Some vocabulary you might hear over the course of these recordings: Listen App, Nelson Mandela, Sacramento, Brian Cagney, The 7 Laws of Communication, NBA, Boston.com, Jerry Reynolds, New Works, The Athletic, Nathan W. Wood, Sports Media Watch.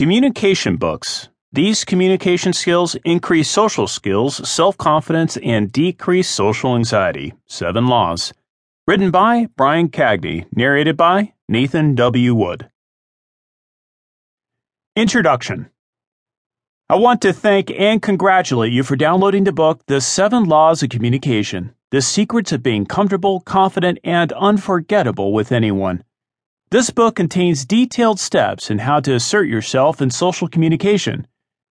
Communication books. These communication skills increase social skills, self-confidence, and decrease social anxiety. 7 Laws. Written by Brian Cagney. Narrated by Nathan W. Wood. Introduction. I want to thank and congratulate you for downloading the book, The 7 Laws of Communication, The Secrets of Being Comfortable, Confident, and Unforgettable with Anyone. This book contains detailed steps in how to assert yourself in social communication.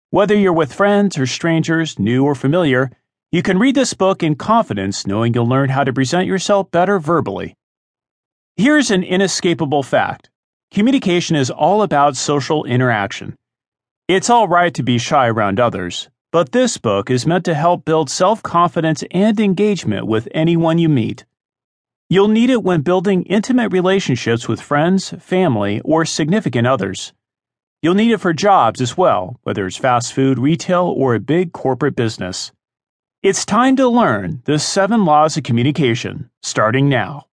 Whether you're with friends or strangers, new or familiar, you can read this book in confidence, knowing you'll learn how to present yourself better verbally. Here's an inescapable fact. Communication is all about social interaction. It's all right to be shy around others, but this book is meant to help build self-confidence and engagement with anyone you meet. You'll need it when building intimate relationships with friends, family, or significant others. You'll need it for jobs as well, whether it's fast food, retail, or a big corporate business. It's time to learn the 7 Laws of Communication, starting now.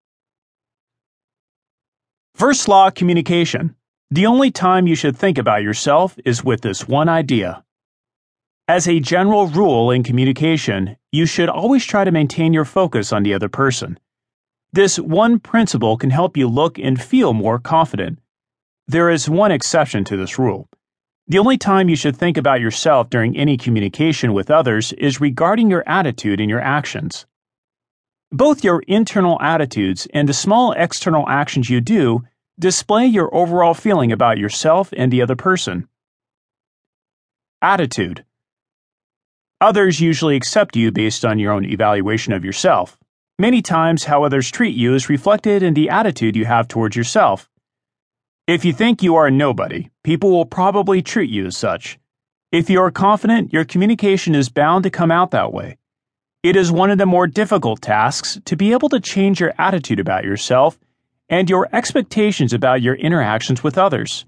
First Law of Communication. The only time you should think about yourself is with this one idea. As a general rule in communication, you should always try to maintain your focus on the other person. This one principle can help you look and feel more confident. There is one exception to this rule. The only time you should think about yourself during any communication with others is regarding your attitude and your actions. Both your internal attitudes and the small external actions you do display your overall feeling about yourself and the other person. Attitude. Others usually accept you based on your own evaluation of yourself. Many times, how others treat you is reflected in the attitude you have towards yourself. If you think you are a nobody, people will probably treat you as such. If you are confident, your communication is bound to come out that way. It is one of the more difficult tasks to be able to change your attitude about yourself and your expectations about your interactions with others.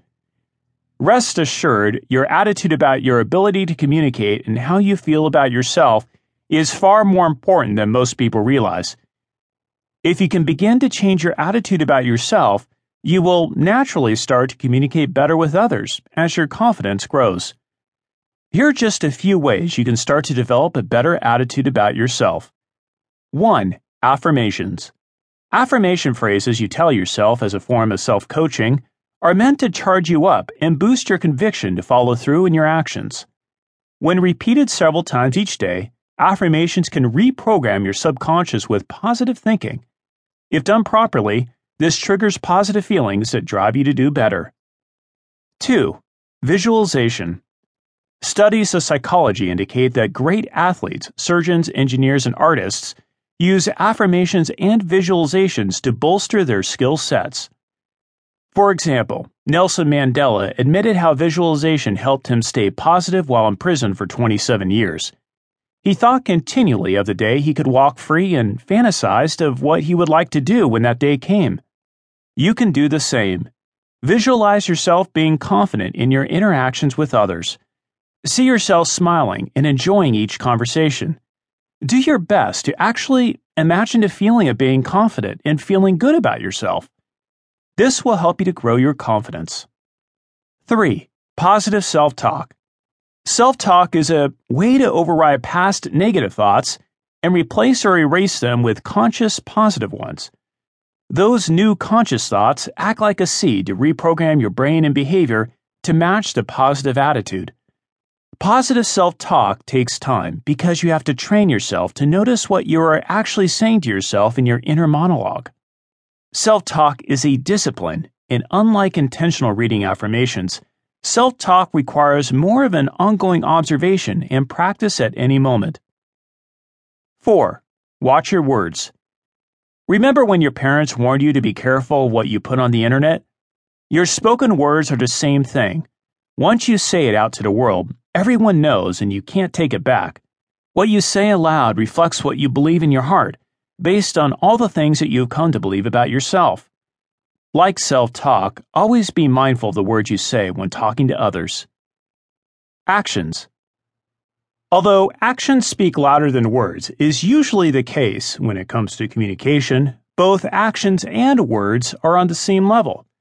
Rest assured, your attitude about your ability to communicate and how you feel about yourself is far more important than most people realize. If you can begin to change your attitude about yourself, you will naturally start to communicate better with others as your confidence grows. Here are just a few ways you can start to develop a better attitude about yourself. 1. Affirmations. Affirmation phrases you tell yourself as a form of self-coaching are meant to charge you up and boost your conviction to follow through in your actions. When repeated several times each day, affirmations can reprogram your subconscious with positive thinking. If done properly, this triggers positive feelings that drive you to do better. 2. Visualization. Studies of psychology indicate that great athletes, surgeons, engineers, and artists use affirmations and visualizations to bolster their skill sets. For example, Nelson Mandela admitted how visualization helped him stay positive while in prison for 27 years. He thought continually of the day he could walk free and fantasized of what he would like to do when that day came. You can do the same. Visualize yourself being confident in your interactions with others. See yourself smiling and enjoying each conversation. Do your best to actually imagine the feeling of being confident and feeling good about yourself. This will help you to grow your confidence. 3. Positive self-talk. Self-talk is a way to override past negative thoughts and replace or erase them with conscious positive ones. Those new conscious thoughts act like a seed to reprogram your brain and behavior to match the positive attitude. Positive self-talk takes time because you have to train yourself to notice what you are actually saying to yourself in your inner monologue. Self-talk is a discipline, and unlike intentional reading affirmations, self-talk requires more of an ongoing observation and practice at any moment. 4. Watch your words. Remember when your parents warned you to be careful what you put on the internet? Your spoken words are the same thing. Once you say it out to the world, everyone knows and you can't take it back. What you say aloud reflects what you believe in your heart, based on all the things that you've come to believe about yourself. Like self-talk, always be mindful of the words you say when talking to others. Actions. Although actions speak louder than words is usually the case when it comes to communication, both actions and words are on the same level.